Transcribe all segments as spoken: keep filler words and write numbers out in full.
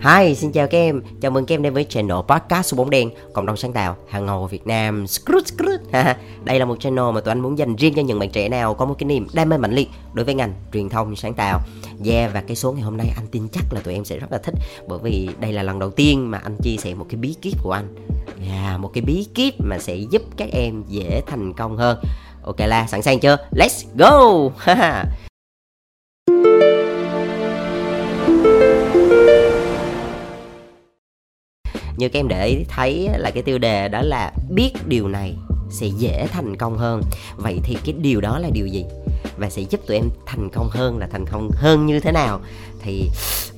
Hi, xin chào các em, chào mừng các em đến với channel podcast số bóng đen, cộng đồng sáng tạo hàng ngầu Việt Nam. Đây là một channel mà tụi anh muốn dành riêng cho những bạn trẻ nào có một cái niềm đam mê mạnh liệt đối với ngành truyền thông sáng tạo. Yeah, và cái số ngày hôm nay anh tin chắc là tụi em sẽ rất là thích, bởi vì đây là lần đầu tiên mà anh chia sẻ một cái bí kíp của anh. Yeah, một cái bí kíp mà sẽ giúp các em dễ thành công hơn. Ok là sẵn sàng chưa? Let's go! Như các em để ý thấy là cái tiêu đề đó là biết điều này sẽ dễ thành công hơn. Vậy thì cái điều đó là điều gì? Và sẽ giúp tụi em thành công hơn là thành công hơn như thế nào? Thì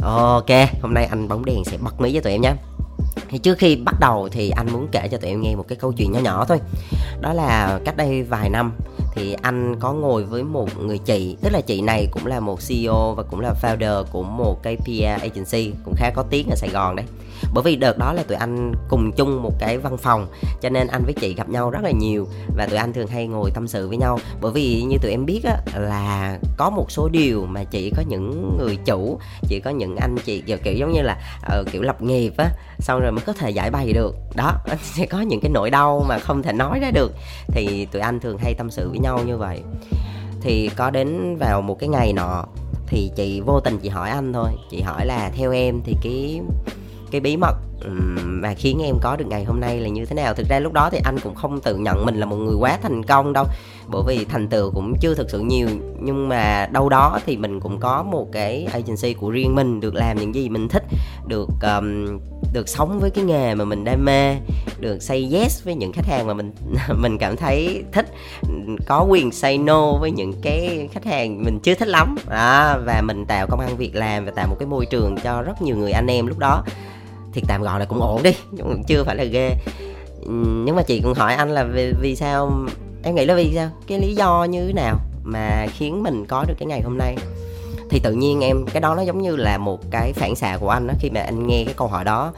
ok, hôm nay anh bóng đèn sẽ bật mí với tụi em nhé. Thì trước khi bắt đầu thì anh muốn kể cho tụi em nghe một cái câu chuyện nhỏ nhỏ thôi. Đó là cách đây vài năm thì anh có ngồi với một người chị. Tức là chị này cũng là một xê e ô và cũng là founder của một cái pê e rờ agency cũng khá có tiếng ở Sài Gòn đấy. Bởi vì đợt đó là tụi anh cùng chung một cái văn phòng, cho nên anh với chị gặp nhau rất là nhiều. Và tụi anh thường hay ngồi tâm sự với nhau. Bởi vì như tụi em biết á, là có một số điều mà chỉ có những người chủ, chỉ có những anh chị kiểu, kiểu giống như là uh, kiểu lập nghiệp á, xong rồi mới có thể giải bày được. Đó, sẽ có những cái nỗi đau mà không thể nói ra được. Thì tụi anh thường hay tâm sự với nhau như vậy. Thì có đến vào một cái ngày nọ, thì chị vô tình chị hỏi anh thôi. Chị hỏi là theo em thì cái... cái bí mật mà khiến em có được ngày hôm nay là như thế nào? Thực ra lúc đó thì anh cũng không tự nhận mình là một người quá thành công đâu, bởi vì thành tựu cũng chưa thực sự nhiều. Nhưng mà đâu đó thì mình cũng có một cái agency của riêng mình, được làm những gì mình thích, được um, được sống với cái nghề mà mình đam mê, được say yes với những khách hàng mà mình mình cảm thấy thích, có quyền say no với những cái khách hàng mình chưa thích lắm đó. Và mình tạo công ăn việc làm và tạo một cái môi trường cho rất nhiều người anh em lúc đó. Thì tạm gọi là cũng ổn đi, cũng chưa phải là ghê. Nhưng mà chị cũng hỏi anh là vì, vì sao, em nghĩ là vì sao, cái lý do như thế nào mà khiến mình có được cái ngày hôm nay. Thì tự nhiên em, cái đó nó giống như là một cái phản xạ của anh đó. Khi mà anh nghe cái câu hỏi đó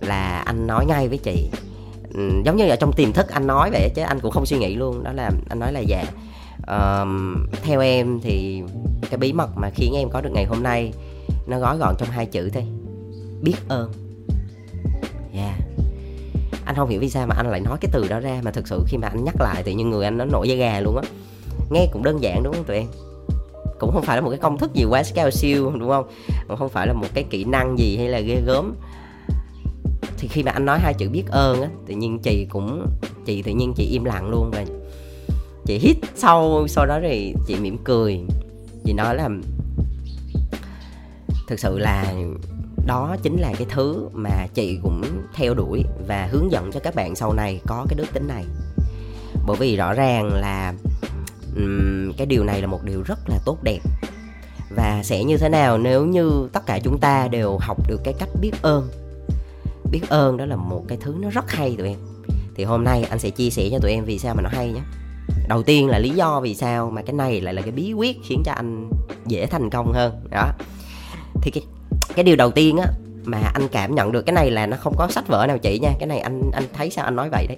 là anh nói ngay với chị, giống như là trong tiềm thức anh nói vậy chứ anh cũng không suy nghĩ luôn. Đó là anh nói là dạ uh, theo em thì cái bí mật mà khiến em có được ngày hôm nay nó gói gọn trong hai chữ thôi: biết ơn. Yeah. Anh không hiểu vì sao mà anh lại nói cái từ đó ra, mà thực sự khi mà anh nhắc lại tự nhiên người anh nó nổi da gà luôn á. Nghe cũng đơn giản đúng không tụi em? Cũng không phải là một cái công thức gì quá cao siêu đúng không? Cũng không phải là một cái kỹ năng gì hay là ghê gớm. Thì khi mà anh nói hai chữ biết ơn á, tự nhiên chị cũng chị tự nhiên chị im lặng luôn rồi. Chị hít sâu, sau đó thì chị mỉm cười. Chị nói là thực sự là đó chính là cái thứ mà chị cũng theo đuổi và hướng dẫn cho các bạn sau này có cái đức tính này. Bởi vì rõ ràng là um, cái điều này là một điều rất là tốt đẹp. Và sẽ như thế nào nếu như tất cả chúng ta đều học được cái cách biết ơn? Biết ơn đó là một cái thứ nó rất hay tụi em. Thì hôm nay anh sẽ chia sẻ cho tụi em vì sao mà nó hay nhé. Đầu tiên là lý do vì sao mà cái này lại là cái bí quyết khiến cho anh dễ thành công hơn. Đó. Thì cái Cái điều đầu tiên á mà anh cảm nhận được, cái này là nó không có sách vở nào chỉ nha, cái này anh anh thấy sao anh nói vậy đấy,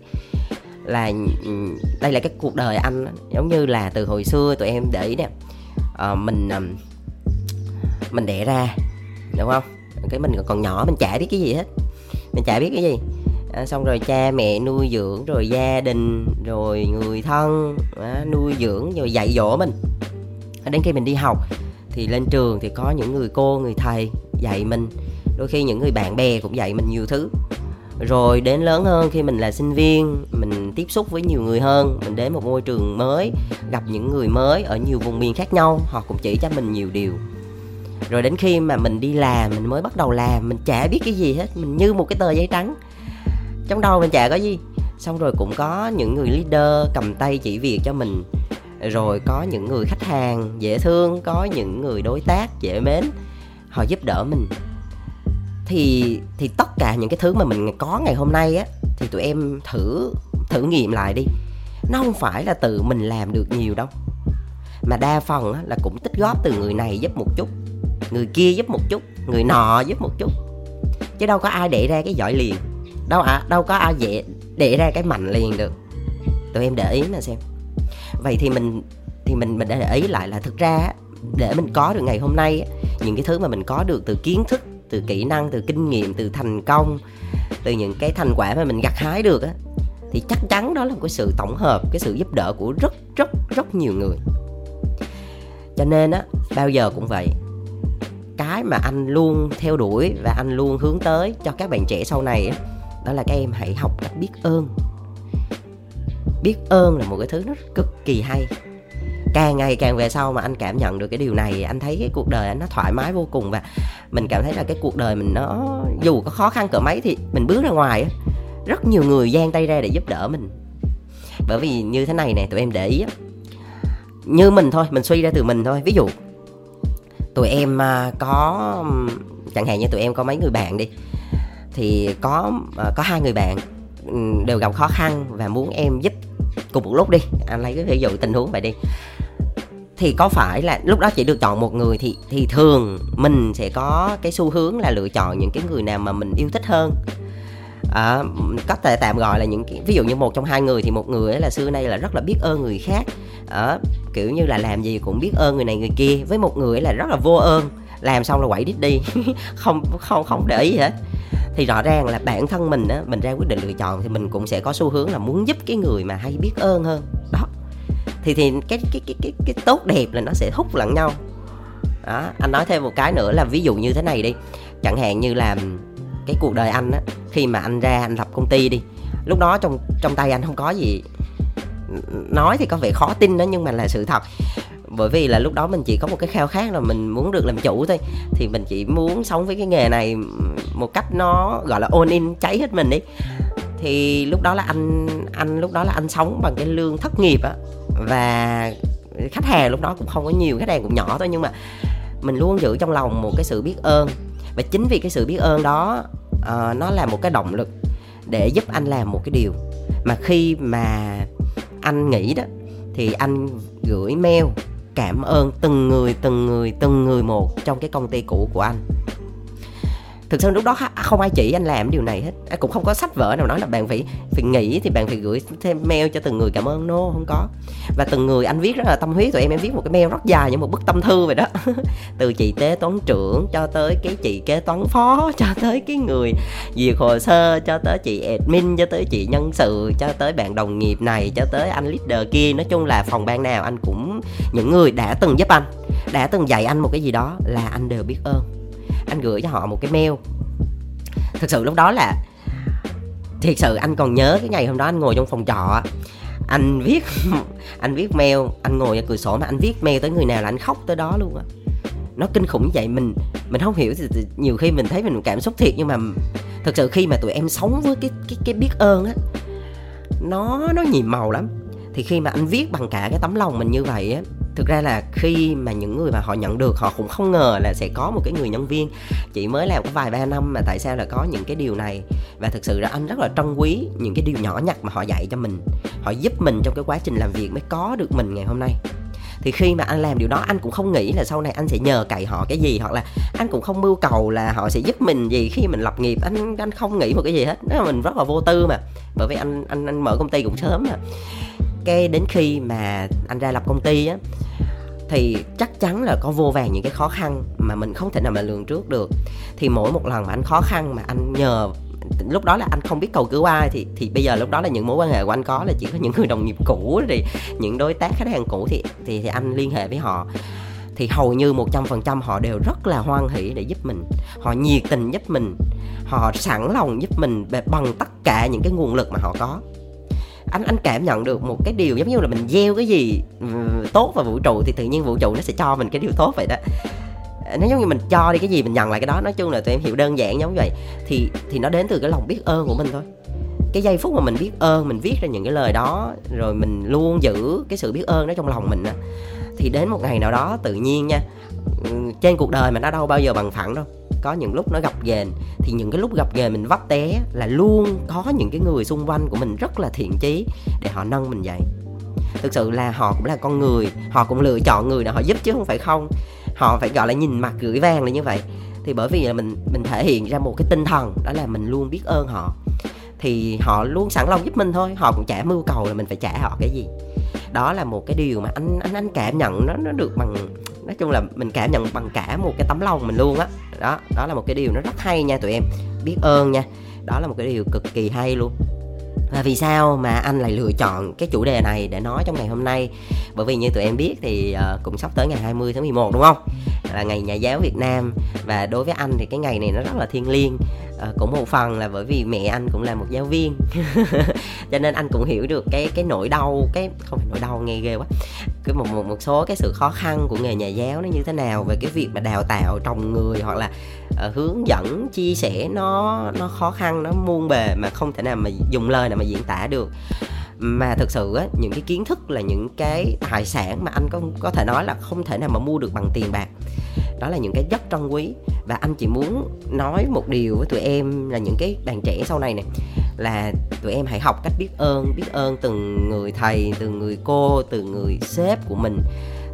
là đây là cái cuộc đời anh á, giống như là từ hồi xưa tụi em để ý nè, à, mình mình đẻ ra đúng không, cái mình còn nhỏ mình chả biết cái gì hết, mình chả biết cái gì, à, xong rồi cha mẹ nuôi dưỡng, rồi gia đình, rồi người thân à, nuôi dưỡng, rồi dạy dỗ mình. Đến khi mình đi học thì lên trường thì có những người cô, người thầy dạy mình, đôi khi những người bạn bè cũng dạy mình nhiều thứ. Rồi đến lớn hơn, khi mình là sinh viên, mình tiếp xúc với nhiều người hơn, mình đến một môi trường mới, gặp những người mới ở nhiều vùng miền khác nhau, họ cũng chỉ cho mình nhiều điều. Rồi đến khi mà mình đi làm, mình mới bắt đầu làm, mình chả biết cái gì hết, mình như một cái tờ giấy trắng, trong đầu mình chả có gì. Xong rồi cũng có những người leader cầm tay chỉ việc cho mình, rồi có những người khách hàng dễ thương, có những người đối tác dễ mến, họ giúp đỡ mình. Thì thì tất cả những cái thứ mà mình có ngày hôm nay á, thì tụi em thử thử nghiệm lại đi. Nó không phải là tự mình làm được nhiều đâu, mà đa phần á, là cũng tích góp từ người này giúp một chút, người kia giúp một chút, người nọ giúp một chút. Chứ đâu có ai để ra cái giỏi liền, đâu à, đâu có ai dễ để ra cái mạnh liền được. Tụi em để ý mà xem. Vậy thì mình thì mình mình đã để ý lại là thực ra để mình có được ngày hôm nay, những cái thứ mà mình có được từ kiến thức, từ kỹ năng, từ kinh nghiệm, từ thành công, từ những cái thành quả mà mình gặt hái được á, thì chắc chắn đó là một cái sự tổng hợp, cái sự giúp đỡ của rất rất rất nhiều người. Cho nên á, bao giờ cũng vậy, cái mà anh luôn theo đuổi và anh luôn hướng tới cho các bạn trẻ sau này á, đó là các em hãy học cách biết ơn. Biết ơn là một cái thứ nó cực kỳ hay. Càng ngày càng về sau mà anh cảm nhận được cái điều này, anh thấy cái cuộc đời anh nó thoải mái vô cùng. Và mình cảm thấy là cái cuộc đời mình nó, dù có khó khăn cỡ mấy thì mình bước ra ngoài, rất nhiều người dang tay ra để giúp đỡ mình. Bởi vì như thế này nè, tụi em để ý, như mình thôi, mình suy ra từ mình thôi. Ví dụ tụi em có, chẳng hạn như tụi em có mấy người bạn đi, thì có có hai người bạn đều gặp khó khăn và muốn em giúp cùng một lúc đi, anh lấy cái ví dụ tình huống vậy đi, thì có phải là lúc đó chỉ được chọn một người, thì thì thường mình sẽ có cái xu hướng là lựa chọn những cái người nào mà mình yêu thích hơn. À, có thể tạm gọi là những cái, ví dụ như một trong hai người, thì một người ấy là xưa nay là rất là biết ơn người khác, à, kiểu như là làm gì cũng biết ơn người này người kia, với một người ấy là rất là vô ơn, làm xong là quẩy đít đi không không không để ý hết. Thì rõ ràng là bản thân mình á, mình ra quyết định lựa chọn thì mình cũng sẽ có xu hướng là muốn giúp cái người mà hay biết ơn hơn đó. Thì thì cái cái cái cái, cái tốt đẹp là nó sẽ hút lẫn nhau. Đó, anh nói thêm một cái nữa là ví dụ như thế này đi, chẳng hạn như là cái cuộc đời anh á, khi mà anh ra anh lập công ty đi, lúc đó trong trong tay anh không có gì, nói thì có vẻ khó tin đó nhưng mà là sự thật. Bởi vì là lúc đó mình chỉ có một cái khao khát là mình muốn được làm chủ thôi, thì mình chỉ muốn sống với cái nghề này một cách nó gọi là all in, cháy hết mình đi. Thì lúc đó là anh anh lúc đó là anh sống bằng cái lương thất nghiệp á, và khách hàng lúc đó cũng không có nhiều, khách hàng cũng nhỏ thôi, nhưng mà mình luôn giữ trong lòng một cái sự biết ơn. Và chính vì cái sự biết ơn đó, uh, nó là một cái động lực để giúp anh làm một cái điều mà khi mà anh nghĩ đó, thì anh gửi mail cảm ơn từng người, từng người, từng người một trong cái công ty cũ của anh. Thực sự lúc đó không ai chỉ anh làm điều này hết, anh cũng không có sách vở nào nói là bạn phải, phải nghĩ thì bạn phải gửi thêm mail cho từng người cảm ơn, no, không có. Và từng người anh viết rất là tâm huyết, tụi em em viết một cái mail rất dài như một bức tâm thư vậy đó từ chị kế toán trưởng cho tới cái chị kế toán phó, cho tới cái người duyệt hồ sơ, cho tới chị admin, cho tới chị nhân sự, cho tới bạn đồng nghiệp này, cho tới anh leader kia. Nói chung là phòng ban nào anh cũng, những người đã từng giúp anh, đã từng dạy anh một cái gì đó là anh đều biết ơn, anh gửi cho họ một cái mail. Thực sự lúc đó là thiệt sự anh còn nhớ cái ngày hôm đó anh ngồi trong phòng trọ, anh viết anh viết mail, anh ngồi ở cửa sổ mà anh viết mail tới người nào là anh khóc tới đó luôn á. Nó kinh khủng như vậy, mình mình không hiểu, thì nhiều khi mình thấy mình cảm xúc thiệt, nhưng mà thực sự khi mà tụi em sống với cái cái cái biết ơn á, nó nó nhiệm màu lắm. Thì khi mà anh viết bằng cả cái tấm lòng mình như vậy á, thực ra là khi mà những người mà họ nhận được, họ cũng không ngờ là sẽ có một cái người nhân viên chỉ mới làm có vài ba năm mà tại sao là có những cái điều này. Và thực sự là anh rất là trân quý những cái điều nhỏ nhặt mà họ dạy cho mình, họ giúp mình trong cái quá trình làm việc mới có được mình ngày hôm nay. Thì khi mà anh làm điều đó, anh cũng không nghĩ là sau này anh sẽ nhờ cậy họ cái gì, hoặc là anh cũng không mưu cầu là họ sẽ giúp mình gì khi mình lập nghiệp. Anh anh không nghĩ một cái gì hết, đó là mình rất là vô tư mà, bởi vì anh anh anh mở công ty cũng sớm mà. Cái đến khi mà anh ra lập công ty á, thì chắc chắn là có vô vàn những cái khó khăn mà mình không thể nào mà lường trước được. Thì mỗi một lần mà anh khó khăn mà anh nhờ, lúc đó là anh không biết cầu cứu ai, thì thì bây giờ lúc đó là những mối quan hệ của anh có là chỉ có những người đồng nghiệp cũ, thì những đối tác khách hàng cũ, thì thì, thì anh liên hệ với họ, thì hầu như một trăm phần trăm họ đều rất là hoan hỉ để giúp mình, họ nhiệt tình giúp mình, họ sẵn lòng giúp mình bằng tất cả những cái nguồn lực mà họ có. Anh anh cảm nhận được một cái điều giống như là mình gieo cái gì tốt vào vũ trụ thì tự nhiên vũ trụ nó sẽ cho mình cái điều tốt vậy đó. Nó giống như mình cho đi cái gì mình nhận lại cái đó. Nói chung là tụi em hiểu đơn giản giống vậy. Thì thì nó đến từ cái lòng biết ơn của mình thôi. Cái giây phút mà mình biết ơn, mình viết ra những cái lời đó, rồi mình luôn giữ cái sự biết ơn đó trong lòng mình đó, thì đến một ngày nào đó tự nhiên nha, trên cuộc đời mà nó đâu bao giờ bằng phẳng đâu, có những lúc nó gặp ghềnh, thì những cái lúc gặp ghềnh mình vấp té là luôn có những cái người xung quanh của mình rất là thiện chí để họ nâng mình dậy. Thực sự là họ cũng là con người, họ cũng lựa chọn người để họ giúp chứ không phải không. Họ phải gọi là nhìn mặt gửi vàng là như vậy. Thì bởi vì là mình mình thể hiện ra một cái tinh thần đó là mình luôn biết ơn họ, thì họ luôn sẵn lòng giúp mình thôi, họ cũng chả mưu cầu là mình phải trả họ cái gì. đó là một cái điều mà anh anh anh cảm nhận nó nó được bằng, nói chung là mình cảm nhận bằng cả một cái tấm lòng mình luôn á. Đó. đó đó là một cái điều nó rất hay nha tụi em, biết ơn nha, đó là một cái điều cực kỳ hay luôn. Và vì sao mà anh lại lựa chọn cái chủ đề này để nói trong ngày hôm nay? Bởi vì như tụi em biết thì uh, cũng sắp tới ngày hai mươi tháng mười một đúng không? Là ngày Nhà giáo Việt Nam. Và đối với anh thì cái ngày này nó rất là thiêng liêng. uh, Cũng một phần là bởi vì mẹ anh cũng là một giáo viên cho nên anh cũng hiểu được cái, cái nỗi đau cái Không phải nỗi đau nghe ghê quá cái một, một, một số cái sự khó khăn của nghề nhà giáo nó như thế nào. Về cái việc mà đào tạo trồng người hoặc là uh, hướng dẫn, chia sẻ nó, nó khó khăn, nó muôn bề mà không thể nào mà dùng lời nào mà diễn tả được. Mà thực sự á, những cái kiến thức là những cái tài sản mà anh có, có thể nói là không thể nào mà mua được bằng tiền bạc. Đó là những cái rất trân quý. Và anh chỉ muốn nói một điều với tụi em là những cái bạn trẻ sau này này, là tụi em hãy học cách biết ơn. Biết ơn từng người thầy, từng người cô, từng người sếp của mình,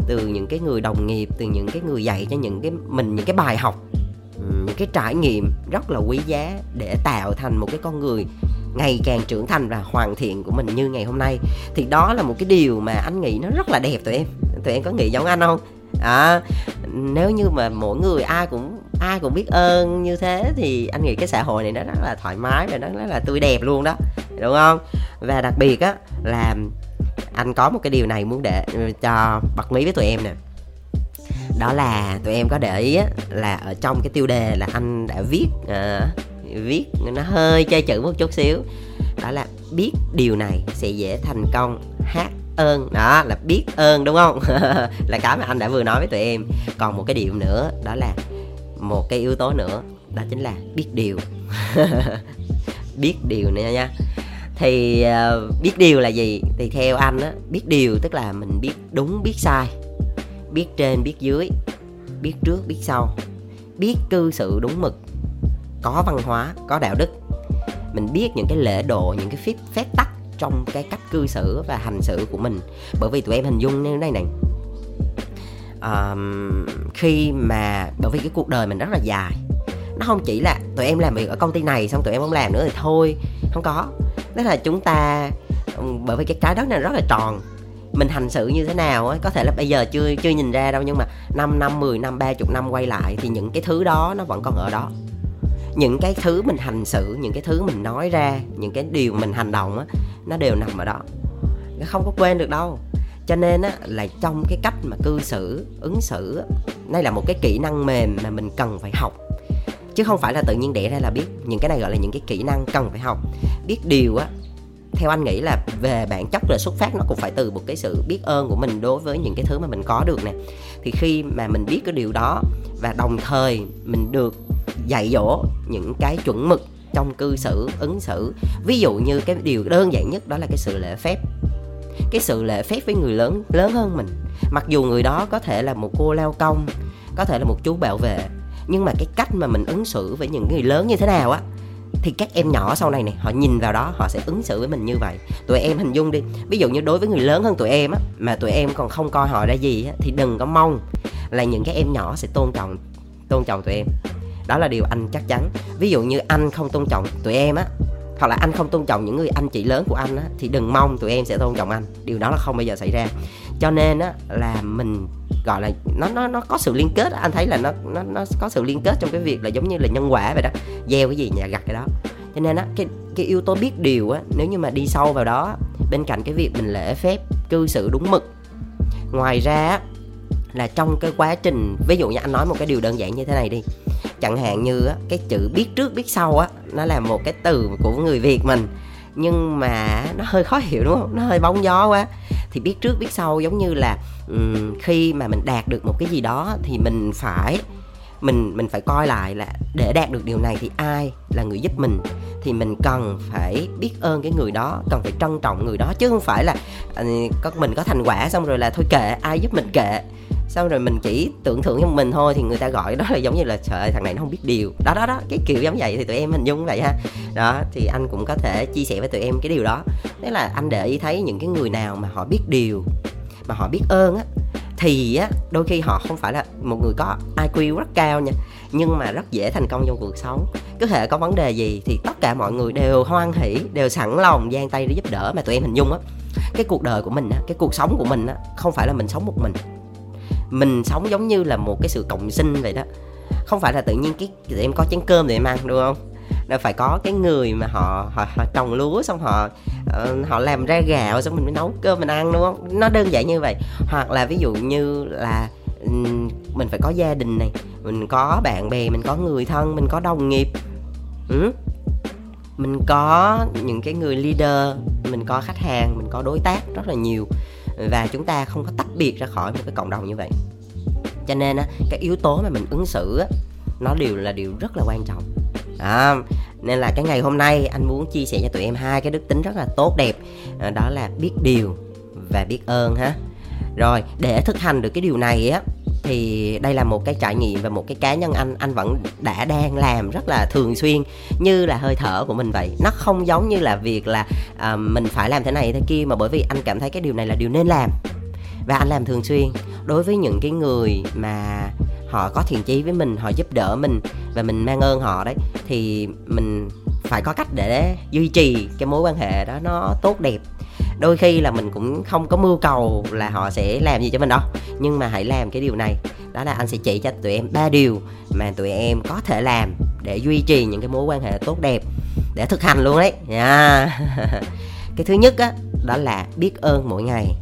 từ những cái người đồng nghiệp, từ những cái người dạy cho những cái mình những cái bài học, những cái trải nghiệm rất là quý giá để tạo thành một cái con người ngày càng trưởng thành và hoàn thiện của mình như ngày hôm nay. Thì đó là một cái điều mà anh nghĩ nó rất là đẹp tụi em. Tụi em có nghĩ giống anh không? À, nếu như mà mỗi người ai cũng ai cũng biết ơn như thế thì anh nghĩ cái xã hội này nó rất là thoải mái và nó rất là tươi đẹp luôn đó, đúng không? Và đặc biệt á là anh có một cái điều này muốn để cho bật mí với tụi em nè. Đó là tụi em có để ý á, là ở trong cái tiêu đề là anh đã viết à, viết nó hơi chơi chữ một chút xíu. Đó là biết điều này sẽ dễ thành công, hát ơn. Đó là biết ơn đúng không? Là cái mà anh đã vừa nói với tụi em. Còn một cái điều nữa, đó là một cái yếu tố nữa, đó chính là biết điều. Biết điều nữa nha. Thì uh, biết điều là gì? Thì theo anh á, biết điều tức là mình biết đúng biết sai, biết trên biết dưới, biết trước biết sau, biết cư xử đúng mực, có văn hóa, có đạo đức. Mình biết những cái lễ độ, những cái phép, phép tắc trong cái cách cư xử và hành xử của mình. Bởi vì tụi em hình dung như thế này này, à, khi mà bởi vì cái cuộc đời mình rất là dài, nó không chỉ là tụi em làm việc ở công ty này xong tụi em không làm nữa thì thôi, không có. Đó là chúng ta, bởi vì cái trái đất này rất là tròn, mình hành xử như thế nào ấy, có thể là bây giờ chưa chưa nhìn ra đâu, nhưng mà năm năm, mười năm, ba mươi năm quay lại thì những cái thứ đó nó vẫn còn ở đó. Những cái thứ mình hành xử, những cái thứ mình nói ra, những cái điều mình hành động á, nó đều nằm ở đó, nó không có quên được đâu. Cho nên á, là trong cái cách mà cư xử, ứng xử, đây là một cái kỹ năng mềm mà mình cần phải học, chứ không phải là tự nhiên đẻ ra là biết. Những cái này gọi là những cái kỹ năng cần phải học. Biết điều á, theo anh nghĩ là về bản chất là xuất phát nó cũng phải từ một cái sự biết ơn của mình đối với những cái thứ mà mình có được nè. Thì khi mà mình biết cái điều đó và đồng thời mình được dạy dỗ những cái chuẩn mực trong cư xử, ứng xử. Ví dụ như cái điều đơn giản nhất đó là cái sự lễ phép. Cái sự lễ phép với người lớn lớn hơn mình. Mặc dù người đó có thể là một cô lao công, có thể là một chú bảo vệ, nhưng mà cái cách mà mình ứng xử với những người lớn như thế nào á, thì các em nhỏ sau này này, họ nhìn vào đó, họ sẽ ứng xử với mình như vậy. Tụi em hình dung đi, ví dụ như đối với người lớn hơn tụi em á, mà tụi em còn không coi họ ra gì á, thì đừng có mong là những cái em nhỏ sẽ tôn trọng tôn trọng tụi em. Đó là điều anh chắc chắn. Ví dụ như anh không tôn trọng tụi em á, hoặc là anh không tôn trọng những người anh chị lớn của anh á, thì đừng mong tụi em sẽ tôn trọng anh. Điều đó là không bao giờ xảy ra. Cho nên á, là mình gọi là nó nó nó có sự liên kết. Anh thấy là nó nó nó có sự liên kết trong cái việc là giống như là nhân quả vậy đó, gieo cái gì nhà gặt cái đó. Cho nên á, cái cái yếu tố biết điều á, nếu như mà đi sâu vào đó, bên cạnh cái việc mình lễ phép, cư xử đúng mực, ngoài ra á, là trong cái quá trình, ví dụ như anh nói một cái điều đơn giản như thế này đi, chẳng hạn như á, cái chữ biết trước biết sau á, nó là một cái từ của người Việt mình, nhưng mà nó hơi khó hiểu đúng không? Nó hơi bóng gió quá. Thì biết trước biết sau giống như là um, khi mà mình đạt được một cái gì đó thì mình phải mình mình phải coi lại là để đạt được điều này thì ai là người giúp mình, thì mình cần phải biết ơn cái người đó, cần phải trân trọng người đó, chứ không phải là uh, mình có thành quả xong rồi là thôi kệ ai giúp mình kệ, xong rồi mình chỉ tưởng thưởng cho mình thôi, thì người ta gọi đó là giống như là trời ơi, thằng này nó không biết điều đó đó đó, cái kiểu giống vậy. Thì tụi em hình dung vậy ha. Đó thì anh cũng có thể chia sẻ với tụi em cái điều đó. Tức là anh để ý thấy những cái người nào mà họ biết điều, mà họ biết ơn á, thì á đôi khi họ không phải là một người có i kiu rất cao nha, nhưng mà rất dễ thành công trong cuộc sống. Cứ hễ có vấn đề gì thì tất cả mọi người đều hoan hỉ, đều sẵn lòng dang tay để giúp đỡ. Mà tụi em hình dung á, Cái cuộc đời của mình, cái cuộc sống của mình không phải là mình sống một mình. Mình sống giống như là một cái sự cộng sinh vậy đó. Không phải là tự nhiên cái tụi em có chén cơm để em ăn, đúng không? Là phải có cái người mà họ, họ, họ trồng lúa, xong họ họ làm ra gạo, xong mình mới nấu cơm mình ăn, đúng không? Nó đơn giản như vậy. Hoặc là ví dụ như là mình phải có gia đình này, mình có bạn bè, mình có người thân, mình có đồng nghiệp, ừ? Mình có những cái người leader, mình có khách hàng, mình có đối tác rất là nhiều. Và chúng ta không có tách biệt ra khỏi một cái cộng đồng như vậy. Cho nên á, cái yếu tố mà mình ứng xử á, nó đều là điều rất là quan trọng. À, nên là cái ngày hôm nay anh muốn chia sẻ cho tụi em hai cái đức tính rất là tốt đẹp, đó là biết điều và biết ơn ha. Rồi, để thực hành được cái điều này á, thì đây là một cái trải nghiệm và một cái cá nhân anh anh vẫn đã đang làm rất là thường xuyên, như là hơi thở của mình vậy. Nó không giống như là việc là à, mình phải làm thế này thế kia, mà bởi vì anh cảm thấy cái điều này là điều nên làm và anh làm thường xuyên. Đối với những cái người mà họ có thiện chí với mình, họ giúp đỡ mình và mình mang ơn họ đấy, thì mình phải có cách để duy trì cái mối quan hệ đó nó tốt đẹp. Đôi khi là mình cũng không có mưu cầu là họ sẽ làm gì cho mình đâu, nhưng mà hãy làm cái điều này. Đó là anh sẽ chỉ cho tụi em ba điều mà tụi em có thể làm để duy trì những cái mối quan hệ tốt đẹp, để thực hành luôn đấy yeah. Cái thứ nhất đó, đó là biết ơn mỗi ngày.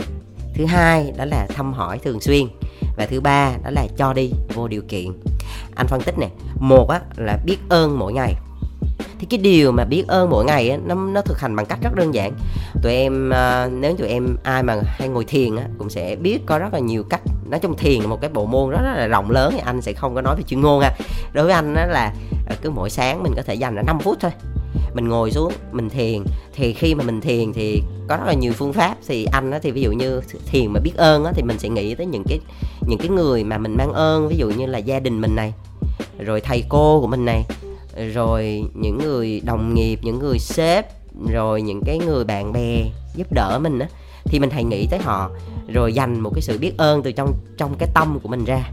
Thứ hai đó là thăm hỏi thường xuyên. Và thứ ba đó là cho đi vô điều kiện. Anh phân tích nè. Một á, là biết ơn mỗi ngày. Thì cái điều mà biết ơn mỗi ngày á, nó, nó thực hành bằng cách rất đơn giản. Tụi em, nếu tụi em ai mà hay ngồi thiền á, cũng sẽ biết có rất là nhiều cách. Nói chung thiền là một cái bộ môn rất là rộng lớn, anh sẽ không có nói về chuyên môn ha. Đối với anh á, là cứ mỗi sáng mình có thể dành ra năm phút thôi, mình ngồi xuống mình thiền. Thì khi mà mình thiền thì có rất là nhiều phương pháp. Thì anh á, thì ví dụ như thiền mà biết ơn á, thì mình sẽ nghĩ tới những cái những cái người mà mình mang ơn, ví dụ như là gia đình mình này, rồi thầy cô của mình này, rồi những người đồng nghiệp, những người sếp, rồi những cái người bạn bè giúp đỡ mình á, thì mình hãy nghĩ tới họ rồi dành một cái sự biết ơn từ trong trong cái tâm của mình ra.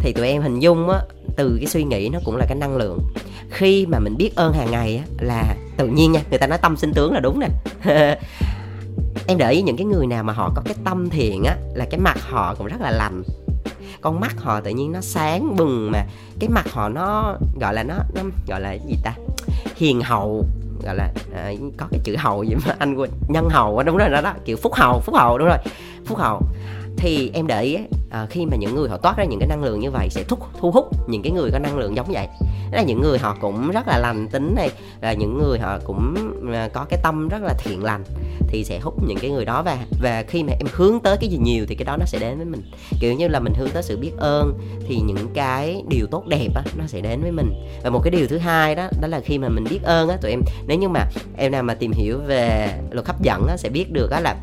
Thì tụi em hình dung á, từ cái suy nghĩ nó cũng là cái năng lượng. Khi mà mình biết ơn hàng ngày á, là tự nhiên nha, người ta nói tâm sinh tướng là đúng nè. Em để ý những cái người nào mà họ có cái tâm thiện á, là cái mặt họ cũng rất là lành, con mắt họ tự nhiên nó sáng bừng, mà cái mặt họ nó gọi là nó, nó gọi là gì ta, hiền hậu, gọi là à, có cái chữ hậu gì mà anh quên, nhân hậu, đúng rồi đó, đó kiểu phúc hậu, phúc hậu đúng rồi, phúc hậu. Thì em để ý à, khi mà những người họ toát ra những cái năng lượng như vậy sẽ thu, thu hút những cái người có năng lượng giống vậy. Đó là những người họ cũng rất là lành tính này, là những người họ cũng có cái tâm rất là thiện lành, thì sẽ hút những cái người đó. Và và khi mà em hướng tới cái gì nhiều thì cái đó nó sẽ đến với mình. Kiểu như là mình hướng tới sự biết ơn thì những cái điều tốt đẹp á, nó sẽ đến với mình. Và một cái điều thứ hai đó, đó là khi mà mình biết ơn á, tụi em nếu như mà em nào mà tìm hiểu về luật hấp dẫn á, sẽ biết được á là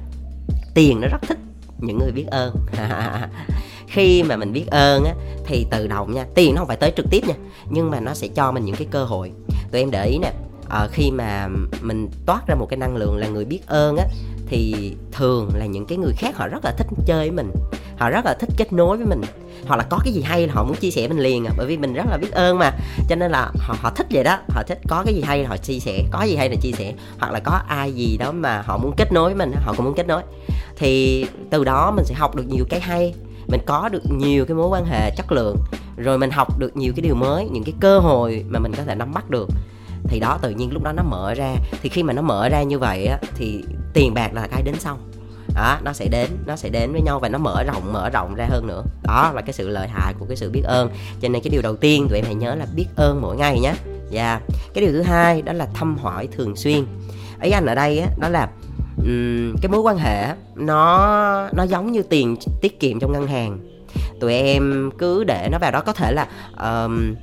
tiền nó rất thích những người biết ơn. Khi mà mình biết ơn á, thì tự động nha, tiền nó không phải tới trực tiếp nha, nhưng mà nó sẽ cho mình những cái cơ hội. Tụi em để ý nè, à, khi mà mình toát ra một cái năng lượng là người biết ơn á, thì thường là những cái người khác họ rất là thích chơi với mình, họ rất là thích kết nối với mình, hoặc là có cái gì hay là họ muốn chia sẻ mình liền à, bởi vì mình rất là biết ơn mà. Cho nên là họ, họ thích vậy đó, họ thích có cái gì hay là họ chia sẻ, có gì hay là chia sẻ, hoặc là có ai gì đó mà họ muốn kết nối với mình, họ cũng muốn kết nối. Thì từ đó mình sẽ học được nhiều cái hay, mình có được nhiều cái mối quan hệ chất lượng, rồi mình học được nhiều cái điều mới, những cái cơ hội mà mình có thể nắm bắt được. Thì đó, tự nhiên lúc đó nó mở ra. Thì khi mà nó mở ra như vậy á, thì tiền bạc là cái đến sau đó, nó sẽ đến, nó sẽ đến với nhau và nó mở rộng, mở rộng ra hơn nữa. Đó là cái sự lợi hại của cái sự biết ơn. Cho nên cái điều đầu tiên tụi em hãy nhớ là biết ơn mỗi ngày nhé. Và cái điều thứ hai đó là thăm hỏi thường xuyên. Ý anh ở đây á, đó là Um, cái mối quan hệ nó nó giống như tiền tiết kiệm trong ngân hàng. Tụi em cứ để nó vào đó, có thể là um,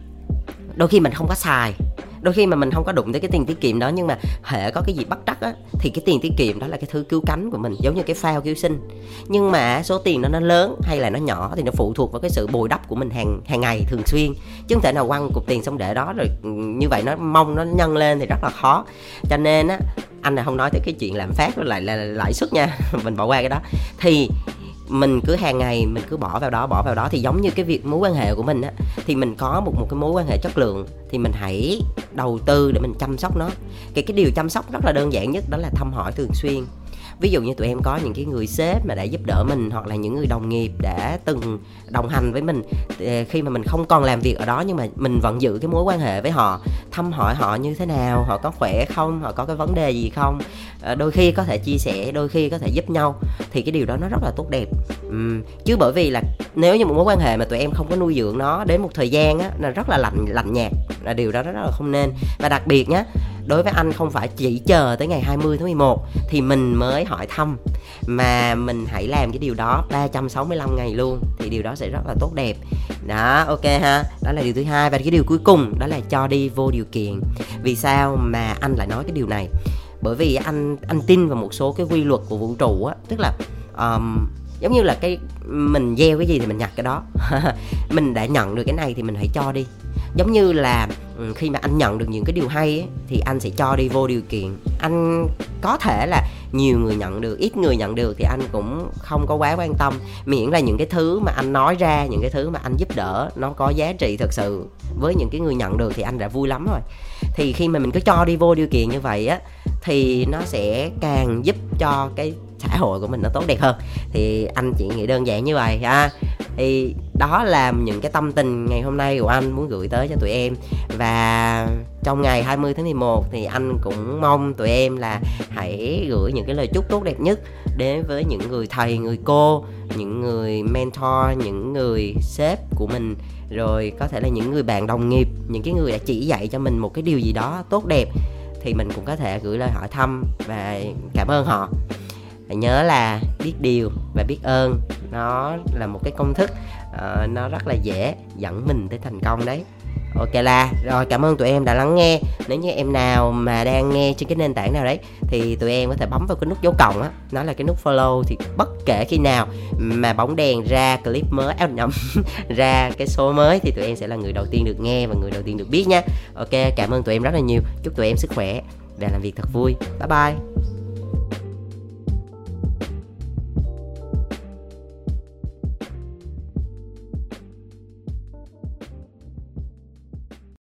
đôi khi mình không có xài, đôi khi mà mình không có đụng tới cái tiền tiết kiệm đó, nhưng mà hễ có cái gì bất trắc á, thì cái tiền tiết kiệm đó là cái thứ cứu cánh của mình, giống như cái phao cứu sinh. Nhưng mà số tiền đó nó lớn hay là nó nhỏ thì nó phụ thuộc vào cái sự bồi đắp của mình hàng hàng ngày, thường xuyên, chứ không thể nào quăng cục tiền xong để đó rồi như vậy nó mong nó nhân lên thì rất là khó. Cho nên á, anh này không nói tới cái chuyện lạm phát với lại là lãi suất nha. Mình bỏ qua cái đó. Thì mình cứ hàng ngày mình cứ bỏ vào đó, bỏ vào đó thì giống như cái việc mối quan hệ của mình á, thì mình có một một cái mối quan hệ chất lượng thì mình hãy đầu tư để mình chăm sóc nó. Cái cái điều chăm sóc rất là đơn giản nhất đó là thăm hỏi thường xuyên. Ví dụ như tụi em có những cái người sếp mà đã giúp đỡ mình, hoặc là những người đồng nghiệp đã từng đồng hành với mình khi mà mình không còn làm việc ở đó, nhưng mà mình vẫn giữ cái mối quan hệ với họ, thăm hỏi họ như thế nào, họ có khỏe không, họ có cái vấn đề gì không, đôi khi có thể chia sẻ, đôi khi có thể giúp nhau, thì cái điều đó nó rất là tốt đẹp. Uhm, chứ bởi vì là nếu như một mối quan hệ mà tụi em không có nuôi dưỡng nó đến một thời gian á, là rất là lạnh lạnh nhạt, là điều đó rất là không nên. Và đặc biệt nhá, đối với anh không phải chỉ chờ tới ngày hai mươi tháng mười một thì mình mới hỏi thăm, mà mình hãy làm cái điều đó ba trăm sáu mươi lăm ngày luôn, thì điều đó sẽ rất là tốt đẹp. Đó, ok ha. Đó là điều thứ hai. Và cái điều cuối cùng đó là cho đi vô điều kiện. Vì sao mà anh lại nói cái điều này? Bởi vì anh anh tin vào một số cái quy luật của vũ trụ á, tức là um, giống như là cái mình gieo cái gì thì mình nhặt cái đó. Mình đã nhận được cái này thì mình hãy cho đi. Giống như là khi mà anh nhận được những cái điều hay ấy, thì anh sẽ cho đi vô điều kiện. Anh có thể là nhiều người nhận được, ít người nhận được thì anh cũng không có quá quan tâm, miễn là những cái thứ mà anh nói ra, những cái thứ mà anh giúp đỡ nó có giá trị thật sự với những cái người nhận được thì anh đã vui lắm rồi. Thì khi mà mình cứ cho đi vô điều kiện như vậy á, thì nó sẽ càng giúp cho cái xã hội của mình nó tốt đẹp hơn. Thì anh chỉ nghĩ đơn giản như vậy ha. Thì đó là những cái tâm tình ngày hôm nay của anh muốn gửi tới cho tụi em. Và trong ngày hai mươi tháng mười một thì anh cũng mong tụi em là hãy gửi những cái lời chúc tốt đẹp nhất đến với những người thầy, người cô, những người mentor, những người sếp của mình, rồi có thể là những người bạn đồng nghiệp, những cái người đã chỉ dạy cho mình một cái điều gì đó tốt đẹp, thì mình cũng có thể gửi lời hỏi thăm và cảm ơn họ. Hãy nhớ là biết điều và biết ơn nó là một cái công thức, uh, nó rất là dễ dẫn mình tới thành công đấy. Ok là, rồi cảm ơn tụi em đã lắng nghe. Nếu như em nào mà đang nghe trên cái nền tảng nào đấy thì tụi em có thể bấm vào cái nút dấu cộng á, nó là cái nút follow, thì bất kể khi nào mà bóng đèn ra clip mới, à, nhầm, ra cái số mới thì tụi em sẽ là người đầu tiên được nghe và người đầu tiên được biết nha. Ok, cảm ơn tụi em rất là nhiều. Chúc tụi em sức khỏe và làm việc thật vui. Bye bye.